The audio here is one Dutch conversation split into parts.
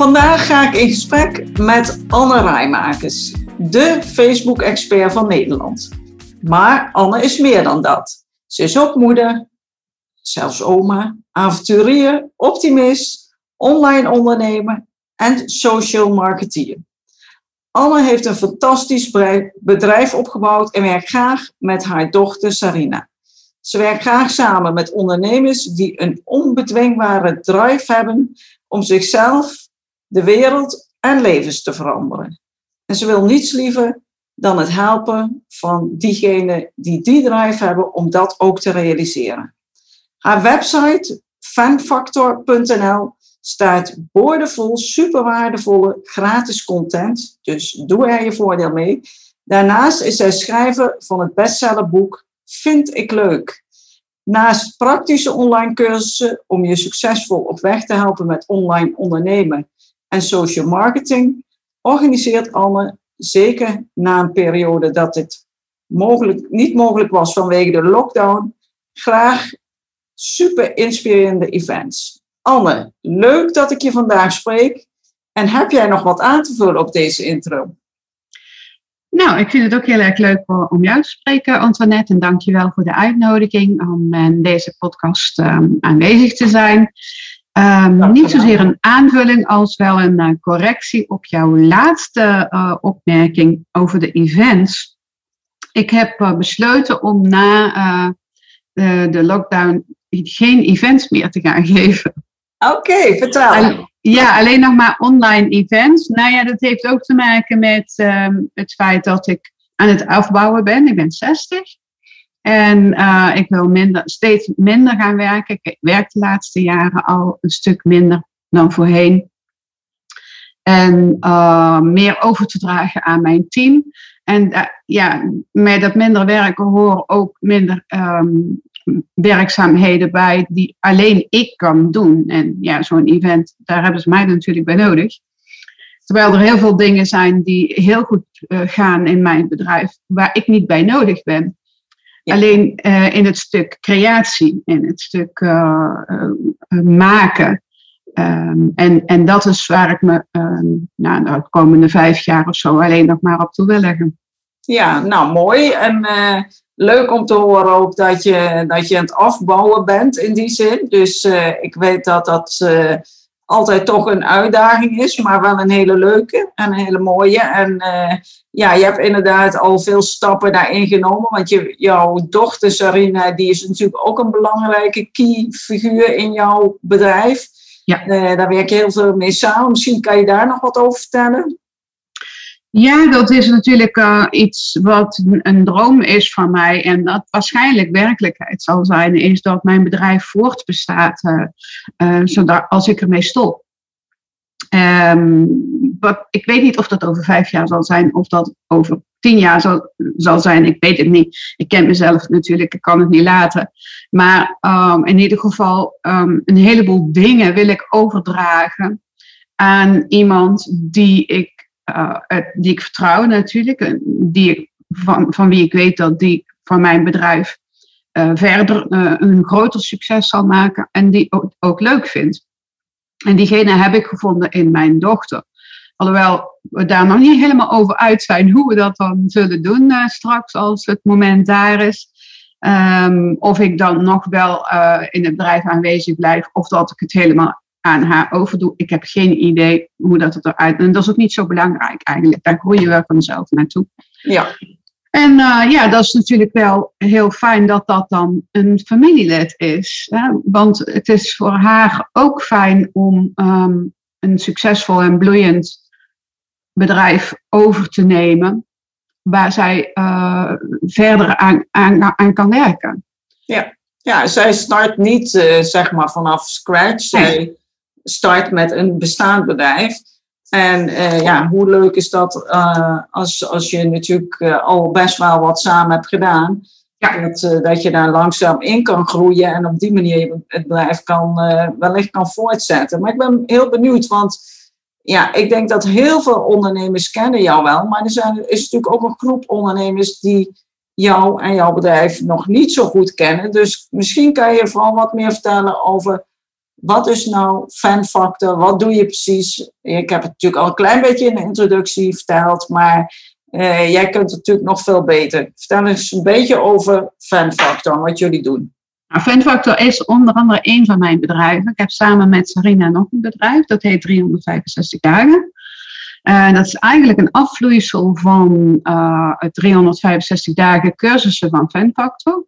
Vandaag ga ik in gesprek met Anne Rijmakers, de Facebook-expert van Nederland. Maar Anne is meer dan dat. Ze is ook moeder, zelfs oma, avonturier, optimist, online ondernemer en social marketeer. Anne heeft een fantastisch bedrijf opgebouwd en werkt graag met haar dochter Sarina. Ze werkt graag samen met ondernemers die een onbedwingbare drive hebben om zichzelf, de wereld en levens te veranderen. En ze wil niets liever dan het helpen van diegenen die die drive hebben om dat ook te realiseren. Haar website fanfactor.nl staat boordevol superwaardevolle gratis content, dus doe er je voordeel mee. Daarnaast is zij schrijver van het bestsellerboek Vind ik leuk. Naast praktische online cursussen om je succesvol op weg te helpen met online ondernemen en social marketing, organiseert Anne, zeker na een periode dat dit niet mogelijk was vanwege de lockdown, graag super inspirerende events. Anne, leuk dat ik je vandaag spreek. En heb jij nog wat aan te vullen op deze intro? Nou, ik vind het ook heel erg leuk om jou te spreken, Antoinette. En dankjewel voor de uitnodiging om in deze podcast aanwezig te zijn. Niet zozeer een aanvulling als wel een correctie op jouw laatste opmerking over de events. Ik heb besloten om na de lockdown geen events meer te gaan geven. Oké, vertel. Ja, alleen nog maar online events. Nou ja, dat heeft ook te maken met het feit dat ik aan het afbouwen ben. Ik ben 60. En ik wil steeds minder gaan werken. Ik werk de laatste jaren al een stuk minder dan voorheen. En meer over te dragen aan mijn team. En met dat minder werken hoor ook minder werkzaamheden bij die alleen ik kan doen. En ja, zo'n event, daar hebben ze mij natuurlijk bij nodig. Terwijl er heel veel dingen zijn die heel goed gaan in mijn bedrijf, waar ik niet bij nodig ben. Ja. Alleen in het stuk creatie, in het stuk maken. En dat is waar ik me de komende 5 jaar of zo alleen nog maar op toe wil leggen. Ja, nou mooi. En leuk om te horen ook dat je aan het afbouwen bent in die zin. Dus ik weet dat altijd toch een uitdaging is, maar wel een hele leuke en een hele mooie. En je hebt inderdaad al veel stappen daarin genomen, want jouw dochter Sarina, die is natuurlijk ook een belangrijke key figuur in jouw bedrijf. Ja. Daar werk je heel veel mee samen. Misschien kan je daar nog wat over vertellen? Ja, dat is natuurlijk iets wat een droom is van mij en dat waarschijnlijk werkelijkheid zal zijn, is dat mijn bedrijf voortbestaat zodat als ik ermee stop. Ik weet niet of dat over 5 jaar zal zijn of dat over 10 jaar zal zijn, ik weet het niet. Ik ken mezelf natuurlijk, ik kan het niet laten. Maar in ieder geval een heleboel dingen wil ik overdragen aan iemand die ik vertrouw natuurlijk, van wie ik weet dat die van mijn bedrijf verder een groter succes zal maken en die ook leuk vindt. En diegene heb ik gevonden in mijn dochter. Alhoewel we daar nog niet helemaal over uit zijn hoe we dat dan zullen doen straks als het moment daar is. Of ik dan nog wel in het bedrijf aanwezig blijf of dat ik het helemaal aan haar overdoe. Ik heb geen idee hoe dat eruit. En dat is ook niet zo belangrijk eigenlijk. Daar groeien we vanzelf naartoe. Ja. En dat is natuurlijk wel heel fijn dat dat dan een familielid is. Hè? Want het is voor haar ook fijn om een succesvol en bloeiend bedrijf over te nemen, waar zij verder aan kan werken. Ja, zij start niet vanaf scratch. Nee. Zij start met een bestaand bedrijf. En hoe leuk is dat als je natuurlijk al best wel wat samen hebt gedaan. Ja. Dat je daar langzaam in kan groeien en op die manier het bedrijf wellicht kan voortzetten. Maar ik ben heel benieuwd, want ik denk dat heel veel ondernemers kennen jou wel. Maar er is natuurlijk ook een groep ondernemers die jou en jouw bedrijf nog niet zo goed kennen. Dus misschien kan je vooral wat meer vertellen over wat is nou FanFactor, wat doe je precies? Ik heb het natuurlijk al een klein beetje in de introductie verteld, maar... jij kunt het natuurlijk nog veel beter. Vertel eens een beetje over FanFactor en wat jullie doen. Nou, FanFactor is onder andere een van mijn bedrijven. Ik heb samen met Sarina nog een bedrijf. Dat heet 365 dagen. Dat is eigenlijk een afvloeisel van het 365 dagen cursussen van FanFactor.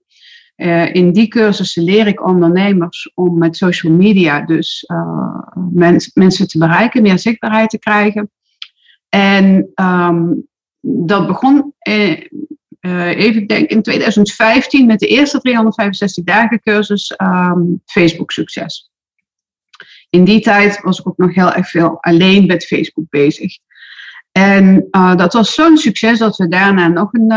In die cursussen leer ik ondernemers om met social media dus mensen te bereiken, meer zichtbaarheid te krijgen. En... dat begon, in 2015 met de eerste 365 dagen cursus Facebook Succes. In die tijd was ik ook nog heel erg veel alleen met Facebook bezig. En dat was zo'n succes dat we daarna nog een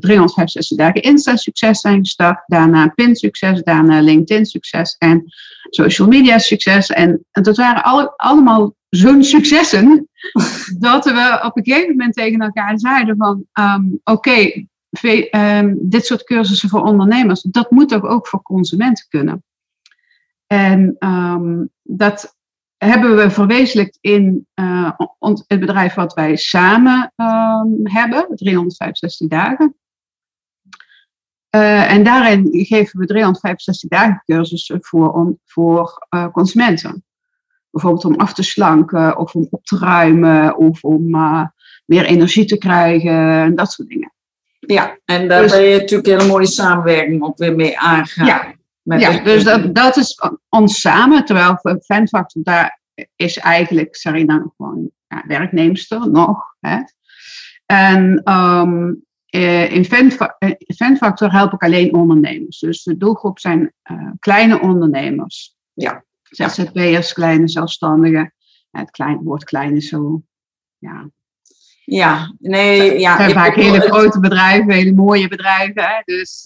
365 dagen Insta Succes zijn gestart. Daarna Pin Succes, daarna LinkedIn Succes en Social Media Succes. En dat waren allemaal zo'n successen, dat we op een gegeven moment tegen elkaar zeiden van, dit soort cursussen voor ondernemers, dat moet toch ook voor consumenten kunnen. En dat hebben we verwezenlijkt in het bedrijf wat wij samen hebben, 365 dagen. En daarin geven we 365 dagen cursussen voor consumenten. Bijvoorbeeld om af te slanken, of om op te ruimen, of om meer energie te krijgen, en dat soort dingen. Ja, en daar ben je natuurlijk een hele mooie samenwerking ook weer mee aangegaan. Dus dat is ons samen, terwijl FanFactor, daar is eigenlijk Sarina gewoon werknemster nog. Hè. En in FanFactor help ik alleen ondernemers. Dus de doelgroep zijn kleine ondernemers. Ja. ZZP'ers, kleine zelfstandigen. Het woord klein is zo... Het zijn vaak hele grote bedrijven, hele mooie bedrijven. Hè? Dus,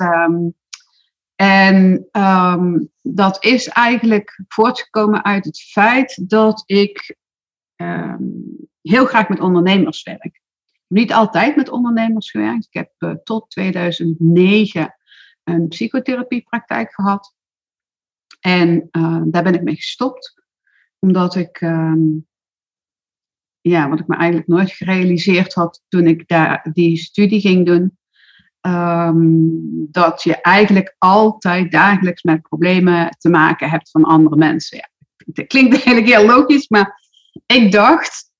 dat is eigenlijk voortgekomen uit het feit dat ik heel graag met ondernemers werk. Niet altijd met ondernemers gewerkt. Ik heb tot 2009 een psychotherapiepraktijk gehad. En daar ben ik mee gestopt, omdat ik, wat ik me eigenlijk nooit gerealiseerd had toen ik daar die studie ging doen, dat je eigenlijk altijd dagelijks met problemen te maken hebt van andere mensen. Ja, dat klinkt eigenlijk heel logisch, maar ik dacht,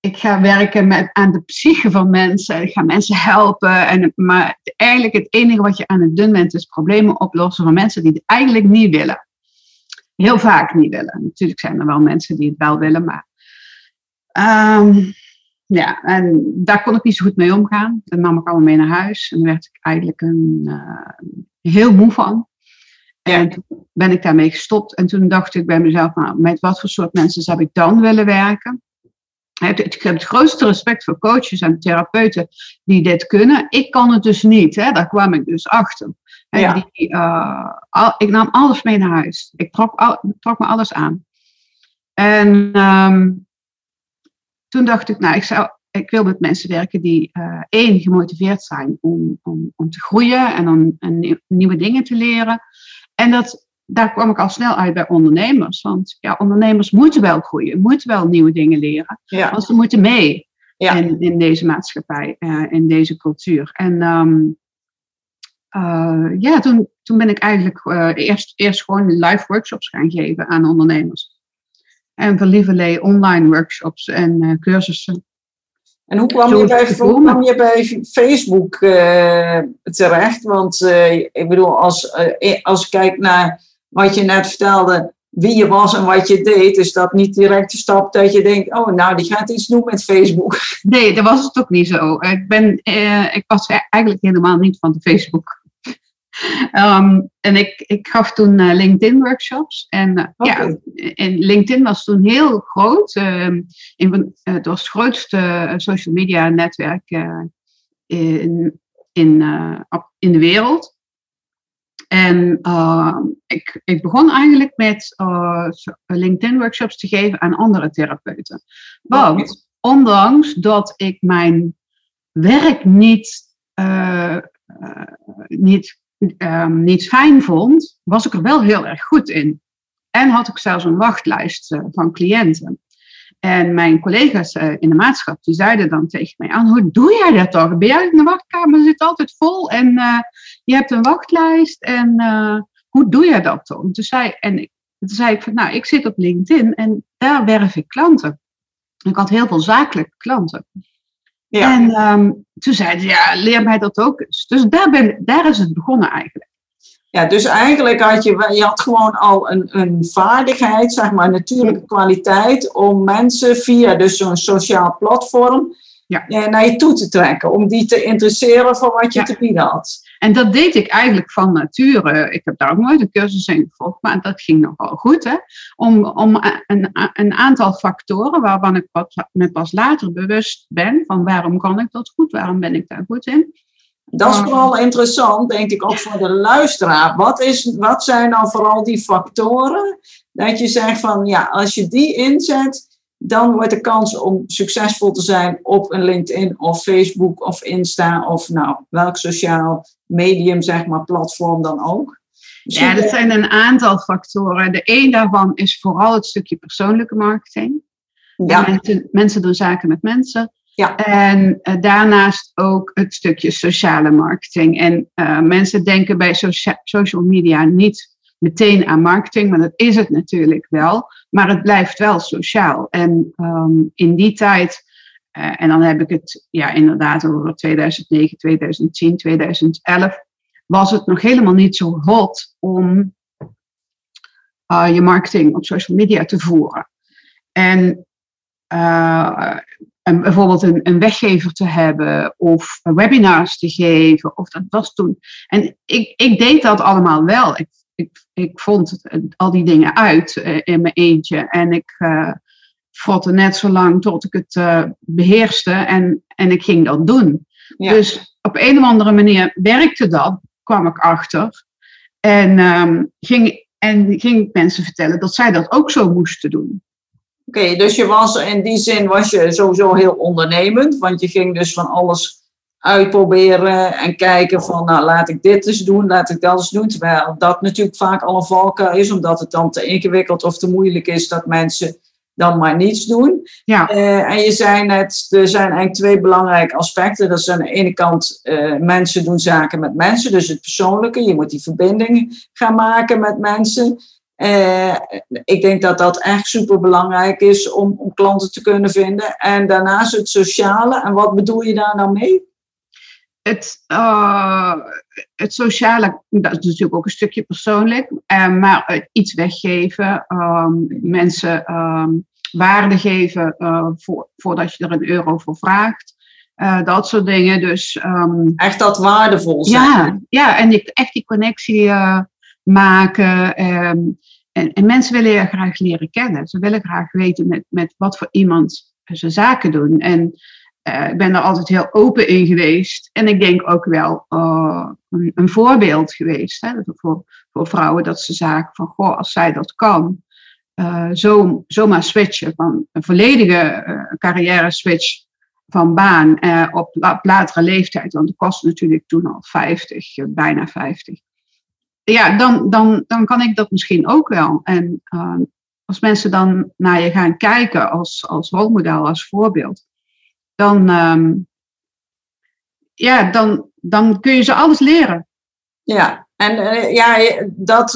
ik ga werken aan de psyche van mensen. Ik ga mensen helpen. Maar eigenlijk het enige wat je aan het doen bent is problemen oplossen van mensen die het eigenlijk niet willen. Heel vaak niet willen. Natuurlijk zijn er wel mensen die het wel willen. Maar en daar kon ik niet zo goed mee omgaan. Dat nam ik allemaal mee naar huis. En daar werd ik eigenlijk heel moe van. En toen ben ik daarmee gestopt. En toen dacht ik bij mezelf, met wat voor soort mensen zou ik dan willen werken? Ik heb het grootste respect voor coaches en therapeuten die dit kunnen. Ik kan het dus niet. Hè? Daar kwam ik dus achter. En ik nam alles mee naar huis. Ik trok me alles aan. En toen dacht ik, ik wil met mensen werken die gemotiveerd zijn om te groeien en om nieuwe dingen te leren. En daar kwam ik al snel uit bij ondernemers. Want ondernemers moeten wel groeien. Moeten wel nieuwe dingen leren. Ja. Want ze moeten mee in deze maatschappij. In deze cultuur. En toen ben ik eigenlijk eerst gewoon live workshops gaan geven aan ondernemers. En voor lieverlee online workshops en cursussen. En hoe kwam je bij Facebook terecht? Want ik bedoel, als ik kijk naar... wat je net vertelde, wie je was en wat je deed, is dat niet direct de stap dat je denkt, die gaat iets doen met Facebook. Nee, dat was het ook niet zo. Ik was eigenlijk helemaal niet van de Facebook En ik gaf toen LinkedIn-workshops. En okay. Ja, en LinkedIn was toen heel groot. Het was het grootste social media netwerk in de wereld. En ik begon eigenlijk met LinkedIn-workshops te geven aan andere therapeuten. Want ondanks dat ik mijn werk niet fijn vond, was ik er wel heel erg goed in. En had ik zelfs een wachtlijst van cliënten. En mijn collega's in de maatschappij, die zeiden dan tegen mij aan, hoe doe jij dat toch? Bij jou in de wachtkamer zit altijd vol en je hebt een wachtlijst en hoe doe jij dat dan? Toen zei ik van, nou, ik zit op LinkedIn en daar werf ik klanten. Ik had heel veel zakelijke klanten. Ja. En toen zei ze, ja, leer mij dat ook eens. Dus daar is het begonnen eigenlijk. Ja, dus eigenlijk had je gewoon al een vaardigheid, zeg maar, natuurlijke kwaliteit om mensen via dus zo'n sociaal platform naar je toe te trekken. Om die te interesseren voor wat je te bieden had. En dat deed ik eigenlijk van nature. Ik heb daar ook nooit een cursus in gevolgd, maar dat ging nogal goed. Hè? Om een aantal factoren waarvan ik me pas later bewust ben van waarom kan ik dat goed, waarom ben ik daar goed in. Dat is vooral interessant, denk ik, ook voor de luisteraar. Wat zijn dan vooral die factoren dat je zegt van, ja, als je die inzet, dan wordt de kans om succesvol te zijn op een LinkedIn of Facebook of Insta of nou, welk sociaal medium, zeg maar, platform dan ook. Ja, dat zijn een aantal factoren. De een daarvan is vooral het stukje persoonlijke marketing. Ja. Mensen doen zaken met mensen. Ja. En daarnaast ook het stukje sociale marketing. En mensen denken bij social media niet meteen aan marketing, maar dat is het natuurlijk wel. Maar het blijft wel sociaal. En in die tijd, en dan heb ik het inderdaad over 2009, 2010, 2011... was het nog helemaal niet zo hot om je marketing op social media te voeren. En bijvoorbeeld een weggever te hebben of webinars te geven. Of dat was toen. En ik deed dat allemaal wel. Ik vond al die dingen uit in mijn eentje. En ik frotte net zo lang tot ik het beheerste. En ik ging dat doen. Ja. Dus op een of andere manier werkte dat. Kwam ik achter. En ging ik mensen vertellen dat zij dat ook zo moesten doen. Oké, dus in die zin was je sowieso heel ondernemend. Want je ging dus van alles uitproberen en kijken van, nou, laat ik dit eens doen, laat ik dat eens doen. Terwijl dat natuurlijk vaak al een valkuil is, omdat het dan te ingewikkeld of te moeilijk is dat mensen dan maar niets doen. Ja. En je zei net, er zijn eigenlijk twee belangrijke aspecten. Dat is aan de ene kant mensen doen zaken met mensen, dus het persoonlijke. Je moet die verbinding gaan maken met mensen. Ik denk dat dat echt superbelangrijk is om klanten te kunnen vinden. En daarnaast het sociale. En wat bedoel je daar nou mee? Het sociale, dat is natuurlijk ook een stukje persoonlijk. Maar iets weggeven. Mensen waarde geven voordat je er €1 voor vraagt. Dat soort dingen. Dus, echt dat waardevol zijn. Ja, en echt die connectie maken. En mensen willen je graag leren kennen. Ze willen graag weten met wat voor iemand ze zaken doen. En ik ben er altijd heel open in geweest. En ik denk ook wel een voorbeeld geweest. Hè, voor vrouwen dat ze zaken van, goh, als zij dat kan. Zomaar switchen. Van een volledige carrière switch van baan op latere leeftijd. Want dat kost natuurlijk toen al 50, bijna 50. Ja, dan kan ik dat misschien ook wel. En als mensen dan naar je gaan kijken als rolmodel, als voorbeeld, dan kun je ze alles leren. Ja, en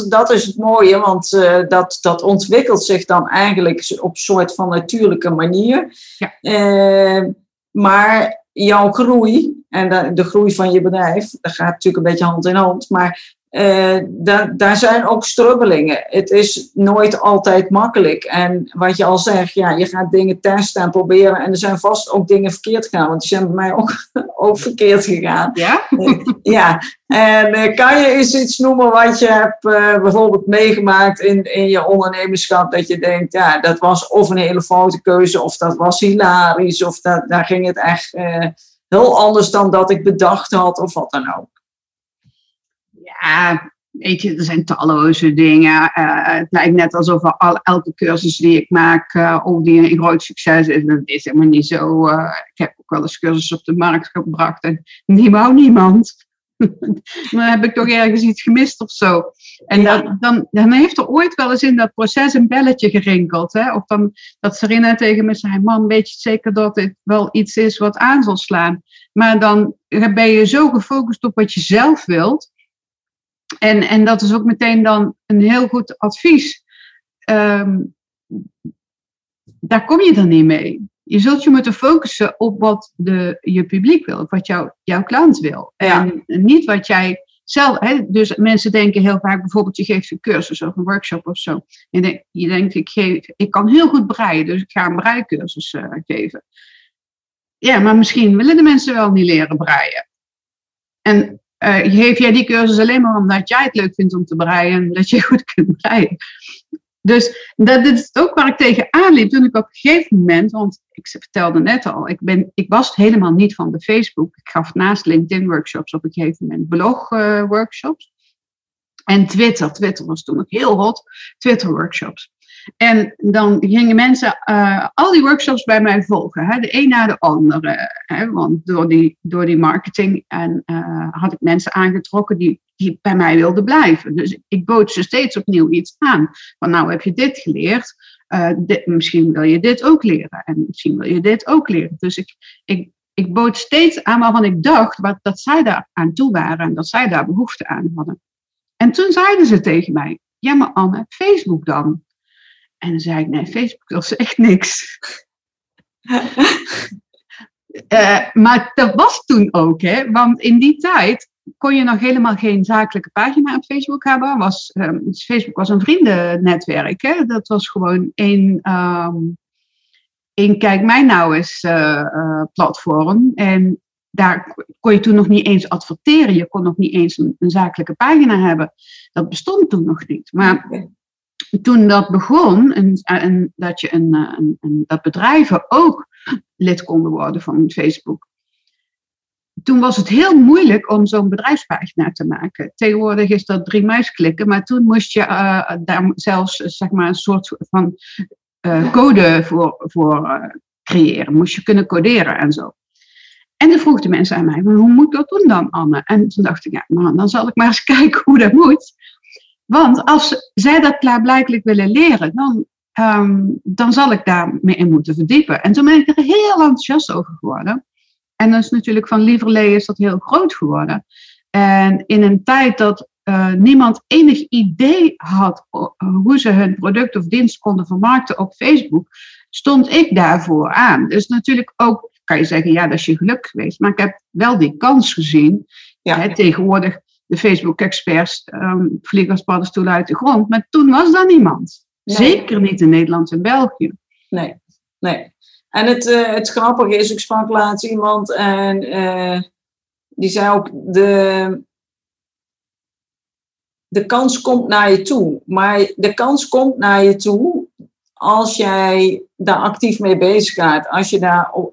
dat is het mooie, want dat ontwikkelt zich dan eigenlijk op een soort van natuurlijke manier. Ja. Maar jouw groei en de groei van je bedrijf, dat gaat natuurlijk een beetje hand in hand, maar Daar zijn ook strubbelingen. Het is nooit altijd makkelijk. En wat je al zegt, ja, je gaat dingen testen en proberen. En er zijn vast ook dingen verkeerd gegaan. Want die zijn bij mij ook verkeerd gegaan. Ja? Ja. En kan je eens iets noemen wat je hebt bijvoorbeeld meegemaakt in je ondernemerschap? Dat je denkt, ja, dat was of een hele foute keuze. Of dat was hilarisch. Of daar ging het echt heel anders dan dat ik bedacht had. Of wat dan ook. Ja, weet je, er zijn talloze dingen. Het lijkt net alsof elke cursus die ik maak, die een groot succes is. Dat is helemaal niet zo. Ik heb ook wel eens cursussen op de markt gebracht en die wou niemand. Dan heb ik toch ergens iets gemist of zo. En ja. Dan heeft er ooit wel eens in dat proces een belletje gerinkeld. Hè? Of dan dat Sarina tegen me zei, man, weet je zeker dat dit wel iets is wat aan zal slaan? Maar dan ben je zo gefocust op wat je zelf wilt. En dat is ook meteen dan een heel goed advies. Daar kom je dan niet mee. Je zult je moeten focussen op wat je publiek wil. Op wat jouw klant wil. Ja. En niet wat jij zelf... Hè, dus mensen denken heel vaak bijvoorbeeld... je geeft een cursus of een workshop of zo. En je denkt, ik kan heel goed breien. Dus ik ga een breicursus geven. Ja, maar misschien willen de mensen wel niet leren breien. En... geef jij die cursus alleen maar omdat jij het leuk vindt om te breien en dat je goed kunt breien. Dus dit is ook waar ik tegenaan liep toen ik op een gegeven moment, want ik vertelde net al, ik was helemaal niet van de Facebook. Ik gaf naast LinkedIn workshops op een gegeven moment blog workshops. En Twitter. Twitter was toen ook heel hot. Twitter workshops. En dan gingen mensen al die workshops bij mij volgen. Hè? De een na de andere. Hè? Want door die marketing had ik mensen aangetrokken die bij mij wilden blijven. Dus ik bood ze steeds opnieuw iets aan. Van nou heb je dit geleerd. Misschien wil je dit ook leren. En misschien wil je dit ook leren. Dus ik bood steeds aan waarvan ik dacht dat zij daar aan toe waren. En dat zij daar behoefte aan hadden. En toen zeiden ze tegen mij. Ja maar Anne, Facebook dan? En dan zei ik, nee, Facebook was echt niks. Maar dat was toen ook, hè. Want in die tijd kon je nog helemaal geen zakelijke pagina op Facebook hebben. Facebook was een vriendennetwerk, hè. Dat was gewoon een kijk mij nou eens platform. En daar kon je toen nog niet eens adverteren. Je kon nog niet eens een zakelijke pagina hebben. Dat bestond toen nog niet, maar... Okay. Toen dat begon, dat bedrijven ook lid konden worden van Facebook. Toen was het heel moeilijk om zo'n bedrijfspagina te maken. Tegenwoordig is dat 3 muisklikken, maar toen moest je daar zelfs zeg maar, een soort van code voor creëren. Moest je kunnen coderen en zo. En toen vroegen de mensen aan mij, maar hoe moet ik dat doen dan, Anne? En toen dacht ik, ja, man, dan zal ik maar eens kijken hoe dat moet. Want als zij dat klaarblijkelijk willen leren, dan zal ik daarmee in moeten verdiepen. En toen ben ik er heel enthousiast over geworden. En dat is natuurlijk van lieverlee is dat heel groot geworden. En in een tijd dat niemand enig idee had hoe ze hun product of dienst konden vermarkten op Facebook, stond ik daarvoor aan. Dus natuurlijk ook, kan je zeggen, ja, dat is je geluk geweest. Maar ik heb wel die kans gezien. Ja. Hè, tegenwoordig. De Facebook-experts vliegen als paddenstoelen uit de grond. Maar toen was daar niemand. Nee. Zeker niet in Nederland en België. Nee, nee. En het grappige is, ik sprak laatst iemand en die zei ook... De kans komt naar je toe. Maar de kans komt naar je toe als jij daar actief mee bezig gaat.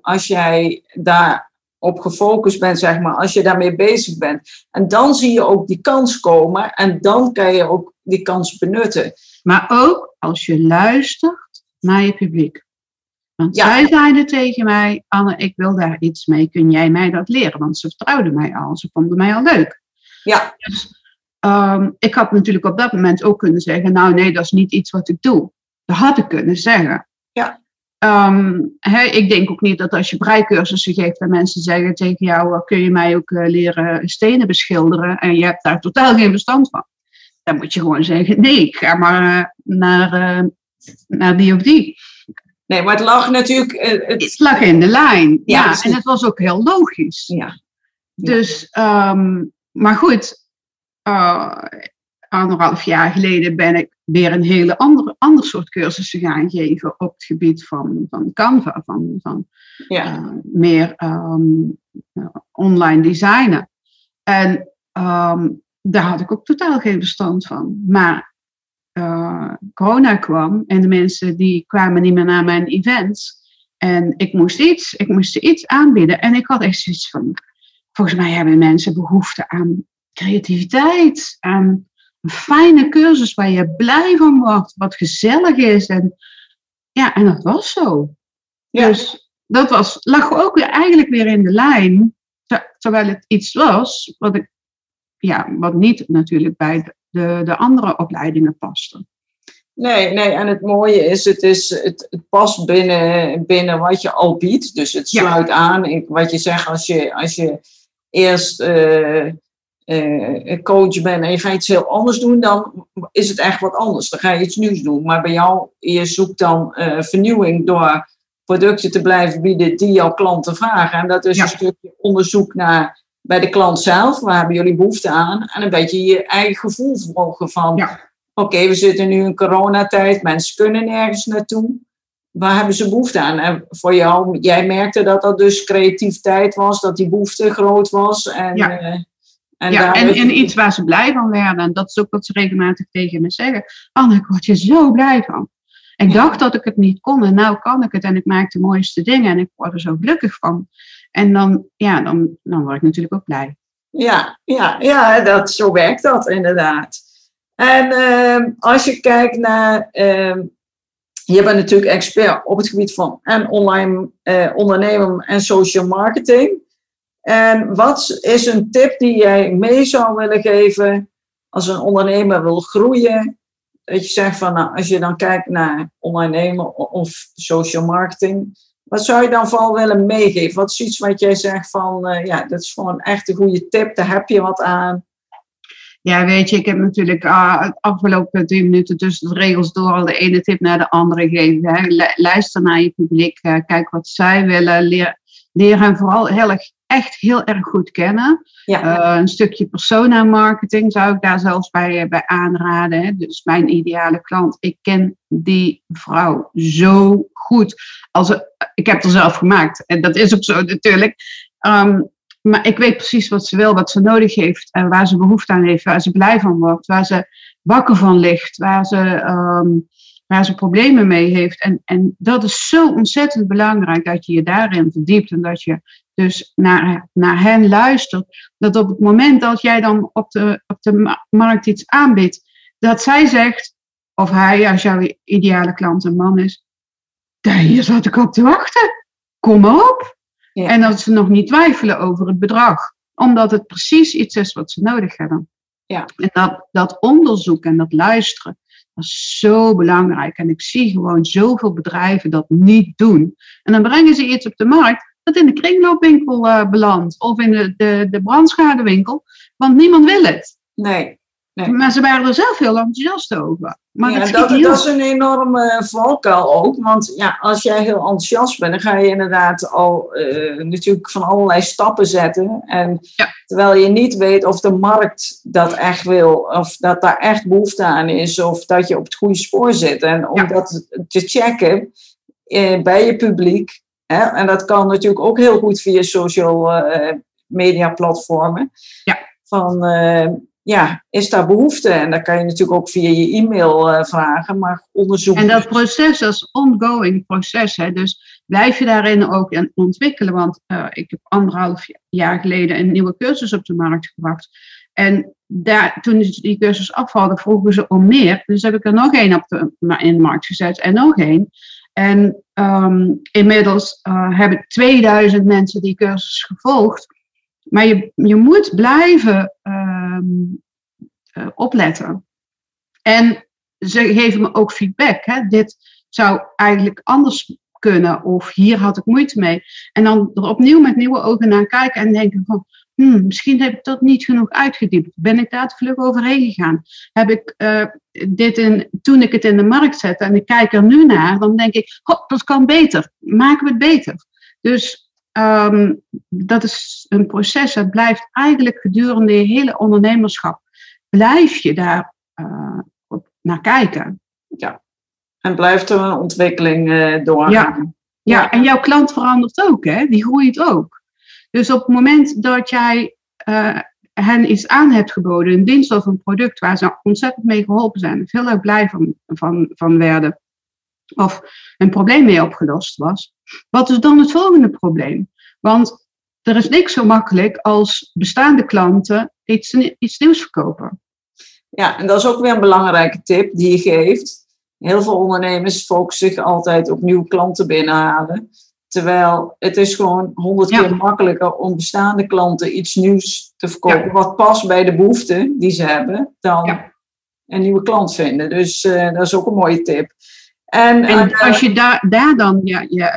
Als jij daar op gefocust bent, zeg maar, als je daarmee bezig bent. En dan zie je ook die kans komen en dan kan je ook die kans benutten. Maar ook als je luistert naar je publiek. Want ja. Zij zeiden tegen mij, Anne, ik wil daar iets mee, kun jij mij dat leren? Want ze vertrouwden mij al, ze vonden mij al leuk. Ja. Dus ik had natuurlijk op dat moment ook kunnen zeggen, nou nee, dat is niet iets wat ik doe. Dat had ik kunnen zeggen. Ja. Ik denk ook niet dat als je breicursussen geeft en mensen zeggen tegen jou, kun je mij ook leren stenen beschilderen en je hebt daar totaal geen verstand van. Dan moet je gewoon zeggen, nee, ik ga maar naar die of die. Nee, maar het lag natuurlijk... Het lag in de lijn, ja. En het was ook heel logisch. Ja. Dus, maar goed... anderhalf jaar geleden ben ik weer een hele ander soort cursussen gaan geven op het gebied van Canva, meer online designen. En daar had ik ook totaal geen verstand van. Maar corona kwam en de mensen die kwamen niet meer naar mijn events. En ik moest iets aanbieden. En ik had echt zoiets van, volgens mij hebben mensen behoefte aan creativiteit, aan een fijne cursus waar je blij van wordt, wat gezellig is. En dat was zo. Ja. Dus dat lag ook weer eigenlijk weer in de lijn, terwijl het iets was wat niet natuurlijk bij de andere opleidingen paste. Nee, en het mooie is, het past binnen wat je al biedt. Dus het sluit aan. Wat je zegt, als je eerst coach bent en je gaat iets heel anders doen, dan is het echt wat anders. Dan ga je iets nieuws doen. Maar bij jou, je zoekt dan vernieuwing door producten te blijven bieden die jouw klanten vragen. En dat is een stukje onderzoek naar bij de klant zelf. Waar hebben jullie behoefte aan? En een beetje je eigen gevoel volgen van... Ja. Oké, we zitten nu in coronatijd, mensen kunnen nergens naartoe. Waar hebben ze behoefte aan? En voor jou, jij merkte dat dus creativiteit was, dat die behoefte groot was. En iets waar ze blij van werden. En dat is ook wat ze regelmatig tegen me zeggen. Anne, ik word je zo blij van. Ik dacht dat ik het niet kon en nou kan ik het. En ik maak de mooiste dingen en ik word er zo gelukkig van. En dan word ik natuurlijk ook blij. Ja, zo werkt dat inderdaad. En als je kijkt naar, je bent natuurlijk expert op het gebied van en online ondernemen en social marketing. En wat is een tip die jij mee zou willen geven als een ondernemer wil groeien? Dat je zegt van, nou, als je dan kijkt naar ondernemen of social marketing, wat zou je dan vooral willen meegeven? Wat is iets wat jij zegt van, dat is gewoon echt een goede tip, daar heb je wat aan. Ja, weet je, ik heb natuurlijk de afgelopen 10 minuten tussen de regels door al de ene tip naar de andere gegeven. Luister naar je publiek, kijk wat zij willen, leer hen vooral heel erg goed kennen. Ja. Een stukje persona marketing zou ik daar zelfs bij aanraden. Hè. Dus mijn ideale klant, ik ken die vrouw zo goed. Ik heb het er zelf gemaakt en dat is ook zo natuurlijk. Maar ik weet precies wat ze wil, wat ze nodig heeft, en waar ze behoefte aan heeft, waar ze blij van wordt, waar ze wakker van ligt, waar ze problemen mee heeft. En dat is zo ontzettend belangrijk dat je je daarin verdiept en dat je dus naar hen luistert. Dat op het moment dat jij dan op de markt iets aanbiedt, dat zij zegt, of hij, als jouw ideale klant een man is, hier zat ik op te wachten, kom op. Ja. En dat ze nog niet twijfelen over het bedrag. Omdat het precies iets is wat ze nodig hebben. Ja. En dat onderzoek en dat luisteren, dat is zo belangrijk. En ik zie gewoon zoveel bedrijven dat niet doen. En dan brengen ze iets op de markt dat in de kringloopwinkel belandt. Of in de brandschadewinkel. Want niemand wil het. Nee. Maar ze waren er zelf heel enthousiast over. Maar dat is een enorme valkuil ook. Want als jij heel enthousiast bent, dan ga je inderdaad al natuurlijk van allerlei stappen zetten. En terwijl je niet weet of de markt dat echt wil, of dat daar echt behoefte aan is, of dat je op het goede spoor zit. En om dat te checken bij je publiek, hè, en dat kan natuurlijk ook heel goed via social media platformen. Ja. Van... is daar behoefte? En dat kan je natuurlijk ook via je e-mail vragen, maar onderzoeken. En dat proces, dat is ongoing proces. Hè? Dus blijf je daarin ook aan ontwikkelen. Want ik heb 1,5 jaar geleden een nieuwe cursus op de markt gebracht. En toen die cursus afvalde, vroegen ze om meer. Dus heb ik er nog 1 in de markt gezet en nog 1. En inmiddels hebben 2000 mensen die cursus gevolgd. Maar je moet blijven opletten. En ze geven me ook feedback. Hè? Dit zou eigenlijk anders kunnen. Of hier had ik moeite mee. En dan er opnieuw met nieuwe ogen naar kijken. En denken van, misschien heb ik dat niet genoeg uitgediept. Ben ik daar te vlug overheen gegaan? Heb ik toen ik het in de markt zette en ik kijk er nu naar. Dan denk ik, dat kan beter. Maken we het beter. Dus... dat is een proces. Het blijft eigenlijk gedurende je hele ondernemerschap. blijf je daar naar kijken. Ja, en blijft er een ontwikkeling doorgaan. Ja, en jouw klant verandert ook, hè? Die groeit ook. Dus op het moment dat jij hen iets aan hebt geboden, een dienst of een product waar ze ontzettend mee geholpen zijn, veel ook blij van werden, of een probleem mee opgelost was, wat is dan het volgende probleem? Want er is niks zo makkelijk als bestaande klanten iets nieuws verkopen. Ja, en dat is ook weer een belangrijke tip die je geeft. Heel veel ondernemers focussen zich altijd op nieuwe klanten binnenhalen. Terwijl het is gewoon 100 keer makkelijker om bestaande klanten iets nieuws te verkopen. Ja. Wat past bij de behoeften die ze hebben, dan een nieuwe klant vinden. Dus dat is ook een mooie tip. En als je daar dan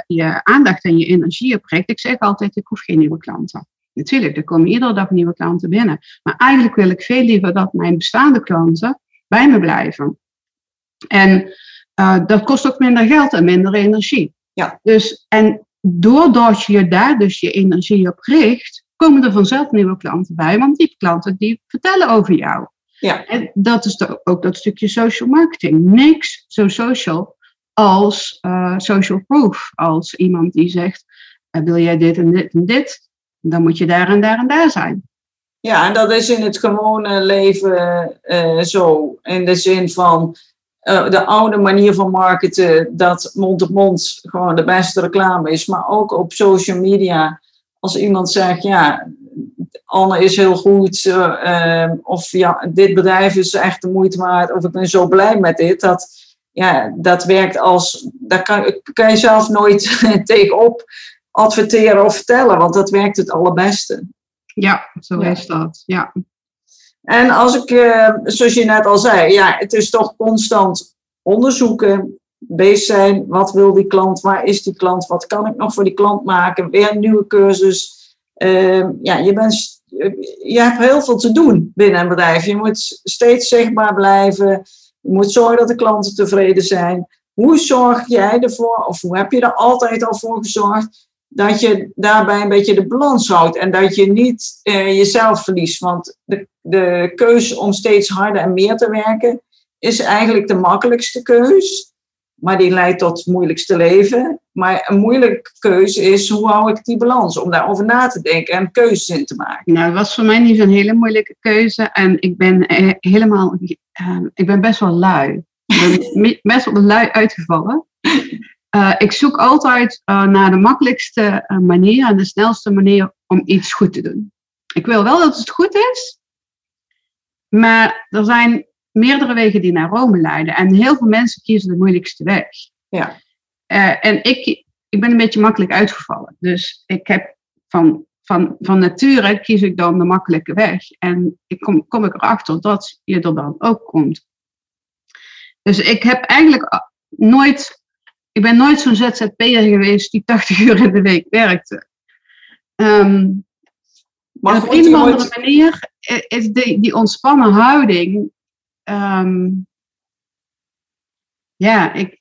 je aandacht en je energie op richt. Ik zeg altijd, ik hoef geen nieuwe klanten. Natuurlijk, er komen iedere dag nieuwe klanten binnen. Maar eigenlijk wil ik veel liever dat mijn bestaande klanten bij me blijven. En dat kost ook minder geld en minder energie. Ja. Dus, en doordat je daar dus je energie op richt, komen er vanzelf nieuwe klanten bij. Want die klanten die vertellen over jou. Ja. En dat is ook dat stukje social marketing. Niks zo social als social proof. Als iemand die zegt, wil jij dit en dit en dit? Dan moet je daar en daar en daar zijn. Ja, en dat is in het gewone leven zo. In de zin van de oude manier van marketen, dat mond-op-mond gewoon de beste reclame is. Maar ook op social media, als iemand zegt, ja, Anne is heel goed. Of ja, dit bedrijf is echt de moeite waard. Of ik ben zo blij met dit. Dat werkt als, daar kan je zelf nooit tegenop adverteren of vertellen. Want dat werkt het allerbeste. Ja, zo is dat. Ja. En als ik, zoals je net al zei, ja, het is toch constant onderzoeken, bezig zijn, wat wil die klant, waar is die klant, wat kan ik nog voor die klant maken, weer een nieuwe cursus. Je hebt heel veel te doen binnen een bedrijf. Je moet steeds zichtbaar blijven, je moet zorgen dat de klanten tevreden zijn. Hoe zorg jij ervoor, of hoe heb je er altijd al voor gezorgd, dat je daarbij een beetje de balans houdt en dat je niet jezelf verliest. Want de keus om steeds harder en meer te werken is eigenlijk de makkelijkste keus. Maar die leidt tot het moeilijkste leven. Maar een moeilijke keus is, hoe hou ik die balans? Om daarover na te denken en keuzes in te maken. Nou, dat was voor mij niet zo'n hele moeilijke keuze. En ik ben best wel lui. Ik ben best wel lui uitgevallen. Ik zoek altijd naar de makkelijkste manier en de snelste manier om iets goed te doen. Ik wil wel dat het goed is, maar er zijn meerdere wegen die naar Rome leiden. En heel veel mensen kiezen de moeilijkste weg. Ja. En ik ben een beetje makkelijk uitgevallen. Dus ik heb van nature kies ik dan de makkelijke weg. En ik kom ik erachter dat je er dan ook komt. Dus ik heb eigenlijk nooit... Ik ben nooit zo'n ZZP'er geweest die 80 uur in de week werkte. Maar op een of andere manier is die ontspannen houding...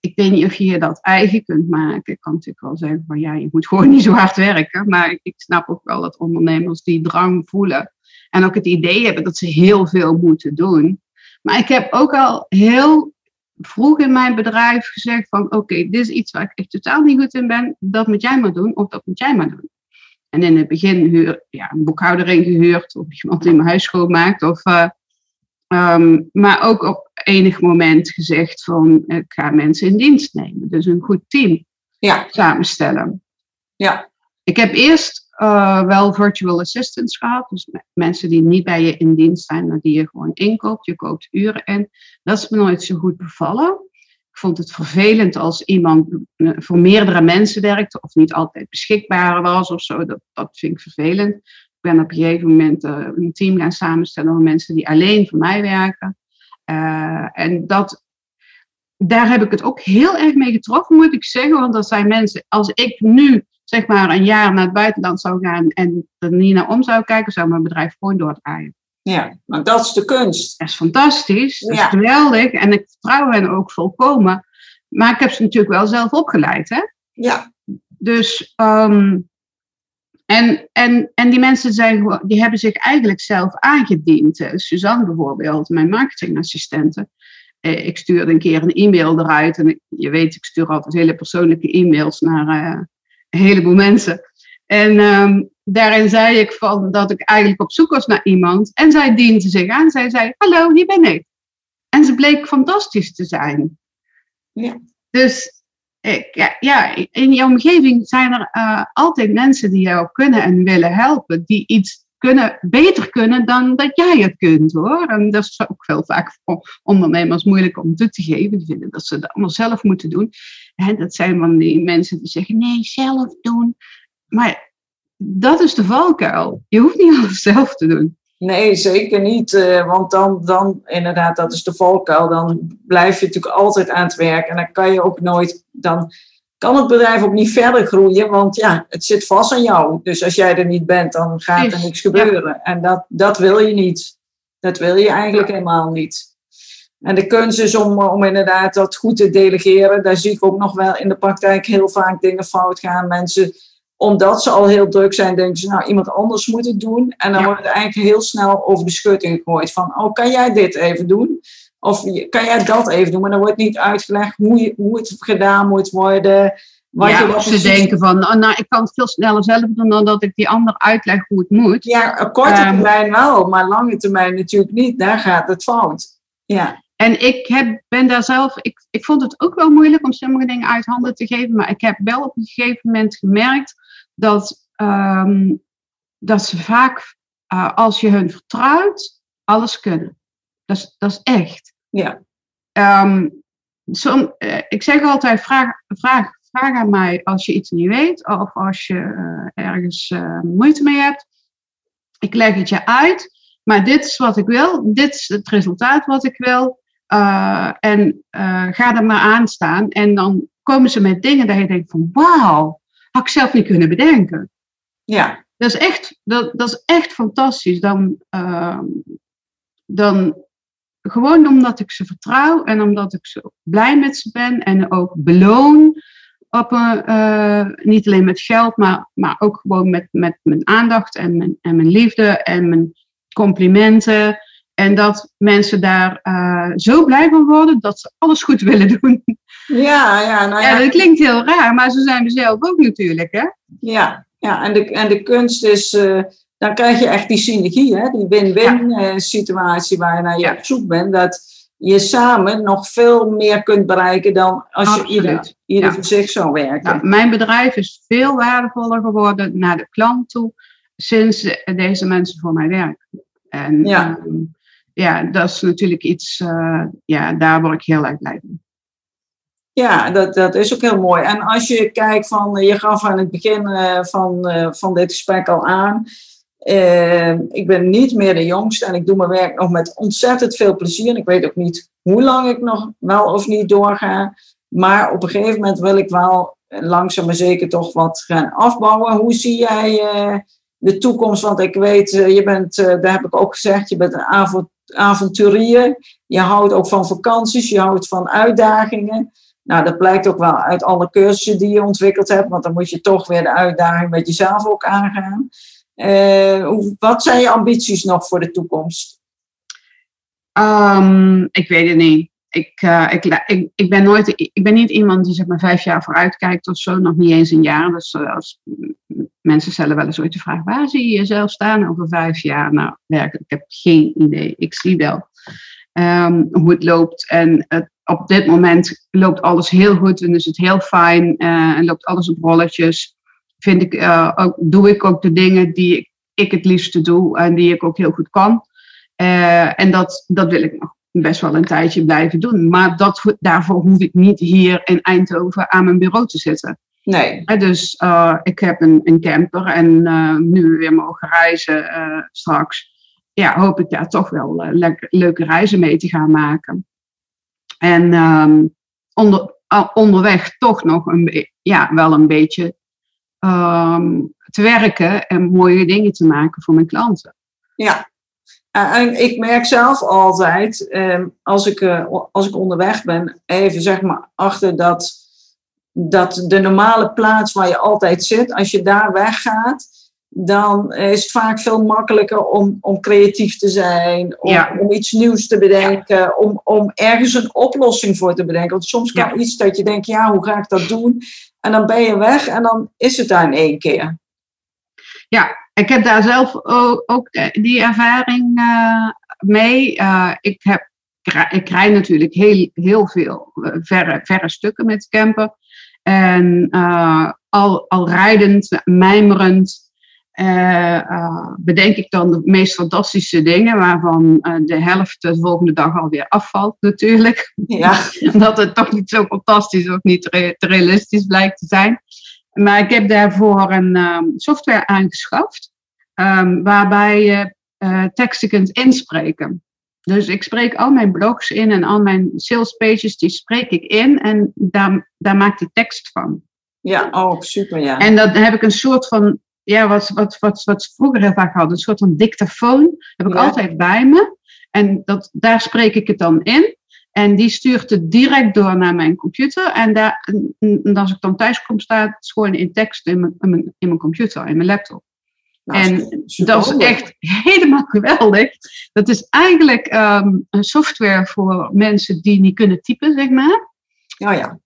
ik weet niet of je dat eigen kunt maken. Ik kan natuurlijk wel zeggen van ja, je moet gewoon niet zo hard werken. Maar ik snap ook wel dat ondernemers die drang voelen. En ook het idee hebben dat ze heel veel moeten doen. Maar ik heb ook al heel... vroeg in mijn bedrijf gezegd van oké, dit is iets waar ik echt totaal niet goed in ben, dat moet jij maar doen, of dat moet jij maar doen. En in het begin een boekhouder ingehuurd, of iemand die mijn huis schoonmaakt, of, maar ook op enig moment gezegd van ik ga mensen in dienst nemen, dus een goed team samenstellen. Ja. Ik heb eerst wel virtual assistants gehad. Dus mensen die niet bij je in dienst zijn, maar die je gewoon inkoopt. Je koopt uren in. Dat is me nooit zo goed bevallen. Ik vond het vervelend als iemand voor meerdere mensen werkte. Of niet altijd beschikbaar was of zo. Dat vind ik vervelend. Ik ben op een gegeven moment een team gaan samenstellen van mensen die alleen voor mij werken. Daar heb ik het ook heel erg mee getroffen, moet ik zeggen. Want dat zijn mensen, als ik nu... zeg maar een jaar naar het buitenland zou gaan en er niet naar om zou kijken, zou mijn bedrijf gewoon doordraaien. Ja, maar dat is de kunst. Dat is fantastisch, dat is geweldig en ik vertrouw hen ook volkomen. Maar ik heb ze natuurlijk wel zelf opgeleid, hè? Ja. Dus, En die mensen die hebben zich eigenlijk zelf aangediend. Suzanne bijvoorbeeld, mijn marketingassistente. Ik stuurde een keer een e-mail eruit. En je weet, ik stuur altijd hele persoonlijke e-mails naar een heleboel mensen. En daarin zei ik dat ik eigenlijk op zoek was naar iemand. En zij diende zich aan. Zij zei, hallo, hier ben ik. En ze bleek fantastisch te zijn. Ja. Dus... in je omgeving zijn er altijd mensen die jou kunnen en willen helpen. Die iets beter kunnen dan dat jij het kunt, hoor. En dat is ook veel vaak voor ondernemers moeilijk om toe te geven. Die vinden dat ze dat allemaal zelf moeten doen. En dat zijn van die mensen die zeggen, nee, zelf doen. Maar dat is de valkuil. Je hoeft niet alles zelf te doen. Nee, zeker niet. Want dan inderdaad, dat is de valkuil. Dan blijf je natuurlijk altijd aan het werk. En dan kan je ook nooit... Dan kan het bedrijf ook niet verder groeien. Want ja, het zit vast aan jou. Dus als jij er niet bent, dan gaat er niks gebeuren. Ja. En dat wil je niet. Dat wil je eigenlijk helemaal niet. En de kunst is om inderdaad dat goed te delegeren. Daar zie ik ook nog wel in de praktijk heel vaak dingen fout gaan. Mensen... Omdat ze al heel druk zijn, denken ze, nou, iemand anders moet het doen. En dan wordt het eigenlijk heel snel over de schutting gegooid. Van, oh, kan jij dit even doen? Of kan jij dat even doen? Maar dan wordt niet uitgelegd hoe het gedaan moet worden. Denken van, nou, ik kan het veel sneller zelf doen dan dat ik die ander uitleg hoe het moet. Ja, op korte termijn wel, maar lange termijn natuurlijk niet. Daar gaat het fout. Ja. En ben daar zelf... Ik vond het ook wel moeilijk om sommige dingen uit handen te geven. Maar ik heb wel op een gegeven moment gemerkt... Dat ze vaak, als je hun vertrouwt, alles kunnen. Dat is echt. Ja. Ik zeg altijd, vraag aan mij als je iets niet weet. Of als je ergens moeite mee hebt. Ik leg het je uit. Maar dit is wat ik wil. Dit is het resultaat wat ik wil. Ga er maar aan staan. En dan komen ze met dingen dat je denkt van, wauw. Had ik zelf niet kunnen bedenken. Ja. Dat is echt fantastisch. Dan gewoon omdat ik ze vertrouw en omdat ik zo blij met ze ben en ook beloon. Niet alleen met geld, maar ook gewoon met mijn aandacht en mijn liefde en mijn complimenten. En dat mensen daar zo blij van worden dat ze alles goed willen doen. Ja, nou ja. Ja, dat klinkt heel raar, maar ze zijn er zelf ook natuurlijk, hè? Ja, en de kunst is, dan krijg je echt die synergie, hè? Die win-win situatie waar je naar op zoek bent. Dat je samen nog veel meer kunt bereiken dan als je ieder voor zich zou werken. Nou, mijn bedrijf is veel waardevoller geworden naar de klant toe sinds deze mensen voor mij werken. En dat is natuurlijk iets, daar word ik heel erg blij van. Ja, dat is ook heel mooi. En als je kijkt van, je gaf aan het begin van dit gesprek al aan. Ik ben niet meer de jongste en ik doe mijn werk nog met ontzettend veel plezier. En ik weet ook niet hoe lang ik nog wel of niet doorga. Maar op een gegeven moment wil ik wel langzaam maar zeker toch wat gaan afbouwen. Hoe zie jij de toekomst? Want ik weet, je bent, daar heb ik ook gezegd, je bent een avonturier. Je houdt ook van vakanties, je houdt van uitdagingen. Nou, dat blijkt ook wel uit alle cursussen die je ontwikkeld hebt. Want dan moet je toch weer de uitdaging met jezelf ook aangaan. Wat zijn je ambities nog voor de toekomst? Ik weet het niet. Ik ben niet iemand die zeg maar 5 jaar vooruit kijkt of zo. Nog niet eens een jaar. Dus als mensen stellen wel eens ooit de vraag, waar zie je jezelf staan over 5 jaar? Nou, werkelijk, ik heb geen idee. Ik zie wel hoe het loopt. En op dit moment loopt alles heel goed en is het heel fijn. En loopt alles op rolletjes. Doe ik ook de dingen die ik het liefste doe en die ik ook heel goed kan. En dat wil ik nog best wel een tijdje blijven doen. Maar daarvoor hoef ik niet hier in Eindhoven aan mijn bureau te zitten. Nee. Dus ik heb een camper en nu weer mogen reizen straks. Ja, hoop ik daar toch wel leuke reizen mee te gaan maken. En onderweg toch nog wel een beetje te werken en mooie dingen te maken voor mijn klanten. Ja. En ik merk zelf altijd, als ik onderweg ben, even zeg maar achter dat de normale plaats waar je altijd zit, als je daar weggaat, dan is het vaak veel makkelijker om creatief te zijn, om iets nieuws te bedenken, om ergens een oplossing voor te bedenken. Want soms kan iets dat je denkt, hoe ga ik dat doen? En dan ben je weg en dan is het daar in één keer. Ja, ik heb daar zelf ook die ervaring mee. Ik rijd natuurlijk heel veel verre stukken met camper. En al rijdend, mijmerend, bedenk ik dan de meest fantastische dingen, waarvan de helft de volgende dag alweer afvalt natuurlijk. Ja. Omdat het toch niet zo fantastisch of niet te realistisch blijkt te zijn. Maar ik heb daarvoor een software aangeschaft, waarbij je teksten kunt inspreken. Dus ik spreek al mijn blogs in en al mijn salespages, die spreek ik in en daar maak ik tekst van. Ja, super, ja. En dan heb ik een soort van, wat ze vroeger heel vaak hadden, een soort van dictafoon, heb ik altijd bij me. En daar spreek ik het dan in. En die stuurt het direct door naar mijn computer. En als ik dan thuis kom, staat het gewoon in tekst in mijn computer, in mijn laptop. En dat is echt helemaal geweldig. Dat is eigenlijk een software voor mensen die niet kunnen typen, zeg maar. Oh ja.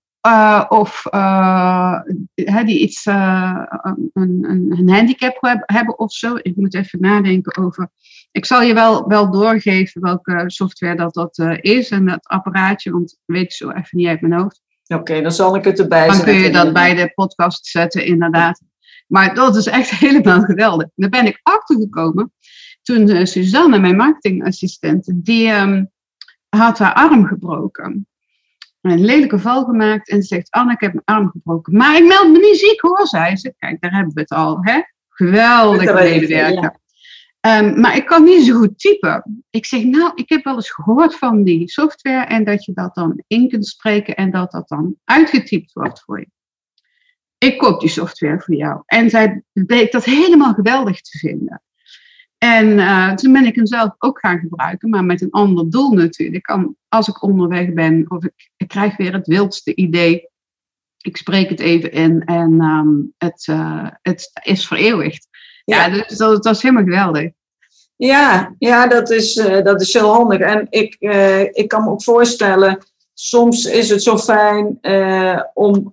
Die iets, een handicap hebben of zo. Ik moet even nadenken over... Ik zal je wel doorgeven welke software dat is en dat apparaatje, want dat weet ik zo even niet uit mijn hoofd. Oké, dan zal ik het erbij zetten. Dan kun je dat bij de podcast zetten, inderdaad. Maar dat is echt helemaal geweldig. Daar ben ik achtergekomen toen Suzanne, mijn marketingassistente, die had haar arm gebroken. Een lelijke val gemaakt en zegt, Anne, ik heb mijn arm gebroken. Maar ik meld me niet ziek, hoor, zei ze. Kijk, daar hebben we het al, hè. Geweldig medewerker. Ja. Maar ik kan niet zo goed typen. Ik zeg, ik heb wel eens gehoord van die software en dat je dat dan in kunt spreken en dat dan uitgetypt wordt voor je. Ik koop die software voor jou. En zij bleek dat helemaal geweldig te vinden. En toen ben ik hem zelf ook gaan gebruiken, maar met een ander doel natuurlijk. Als ik onderweg ben of ik krijg weer het wildste idee, ik spreek het even in en het is vereeuwigd. Ja, dus dat is helemaal geweldig. Ja, dat is heel handig. En ik kan me ook voorstellen, soms is het zo fijn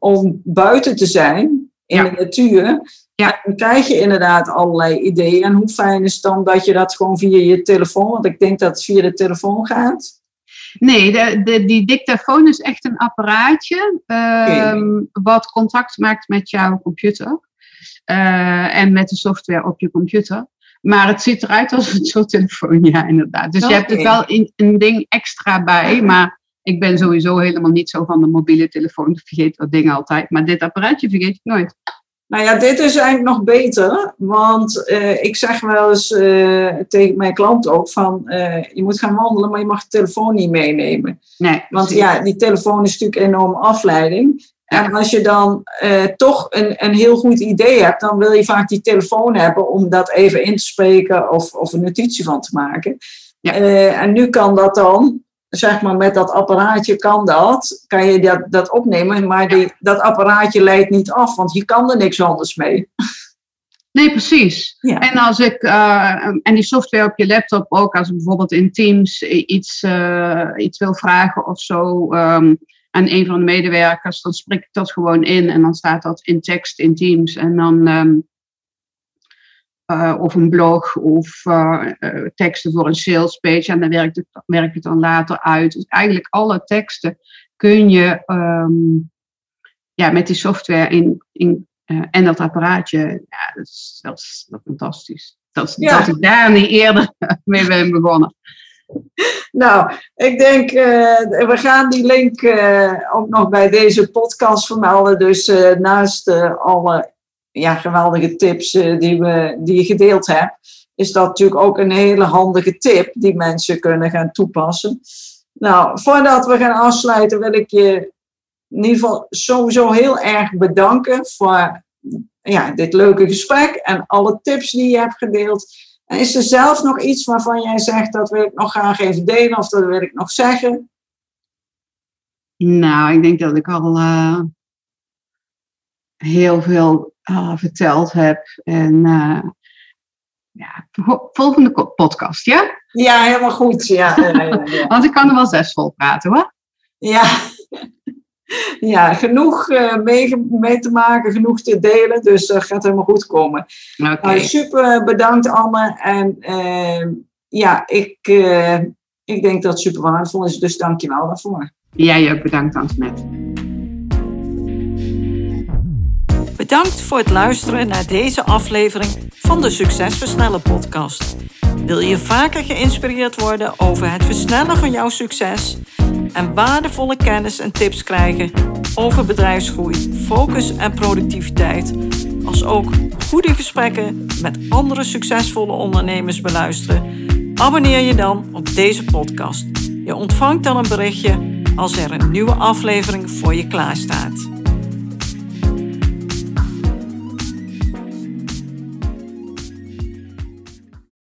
om buiten te zijn in de natuur. Ja. Dan krijg je inderdaad allerlei ideeën. En hoe fijn is het dan dat je dat gewoon via je telefoon, want ik denk dat het via de telefoon gaat. Nee, die dictafoon is echt een apparaatje wat contact maakt met jouw computer. En met de software op je computer. Maar het ziet eruit als een soort telefoon, ja, inderdaad. Dus je hebt er wel een ding extra bij. Maar ik ben sowieso helemaal niet zo van de mobiele telefoon. Ik vergeet dat ding altijd. Maar dit apparaatje vergeet ik nooit. Nou ja, dit is eigenlijk nog beter. Want ik zeg wel eens tegen mijn klant ook van... je moet gaan wandelen, maar je mag de telefoon niet meenemen. Nee, want die telefoon is natuurlijk een enorme afleiding. En als je dan toch een heel goed idee hebt, dan wil je vaak die telefoon hebben om dat even in te spreken of een notitie van te maken. Ja. En nu kan dat dan, zeg maar met dat apparaatje kan je dat opnemen, maar dat apparaatje leidt niet af, want je kan er niks anders mee. Nee, precies. Ja. En als en die software op je laptop ook, als ik bijvoorbeeld in Teams iets wil vragen of zo... aan een van de medewerkers, dan spreek ik dat gewoon in en dan staat dat in tekst in Teams en dan of een blog of teksten voor een salespage en dan werkt het dan later uit. Dus eigenlijk alle teksten kun je met die software in en dat apparaatje. Ja, dat is fantastisch. Dat ik daar niet eerder mee ben begonnen. Nou, ik denk, we gaan die link ook nog bij deze podcast vermelden. Dus naast alle geweldige tips die je gedeeld hebt, is dat natuurlijk ook een hele handige tip die mensen kunnen gaan toepassen. Nou, voordat we gaan afsluiten wil ik je in ieder geval sowieso heel erg bedanken voor dit leuke gesprek en alle tips die je hebt gedeeld. En is er zelf nog iets waarvan jij zegt, dat wil ik nog graag even delen of dat wil ik nog zeggen? Nou, ik denk dat ik al heel veel verteld heb. En ja, volgende podcast, ja? Ja, helemaal goed. Ja, ja. Want ik kan er wel 6 vol praten, hoor. Ja, ja, genoeg mee te maken, genoeg te delen. Dus dat gaat helemaal goed komen. Okay. Super bedankt, Anne. En ja, ik denk dat het super waardevol is. Dus dank je wel daarvoor. Jij ook bedankt, Antoinette. Bedankt voor het luisteren naar deze aflevering van de Succesversneller podcast. Wil je vaker geïnspireerd worden over het versnellen van jouw succes en waardevolle kennis en tips krijgen over bedrijfsgroei, focus en productiviteit, als ook goede gesprekken met andere succesvolle ondernemers beluisteren? Abonneer je dan op deze podcast. Je ontvangt dan een berichtje als er een nieuwe aflevering voor je klaarstaat.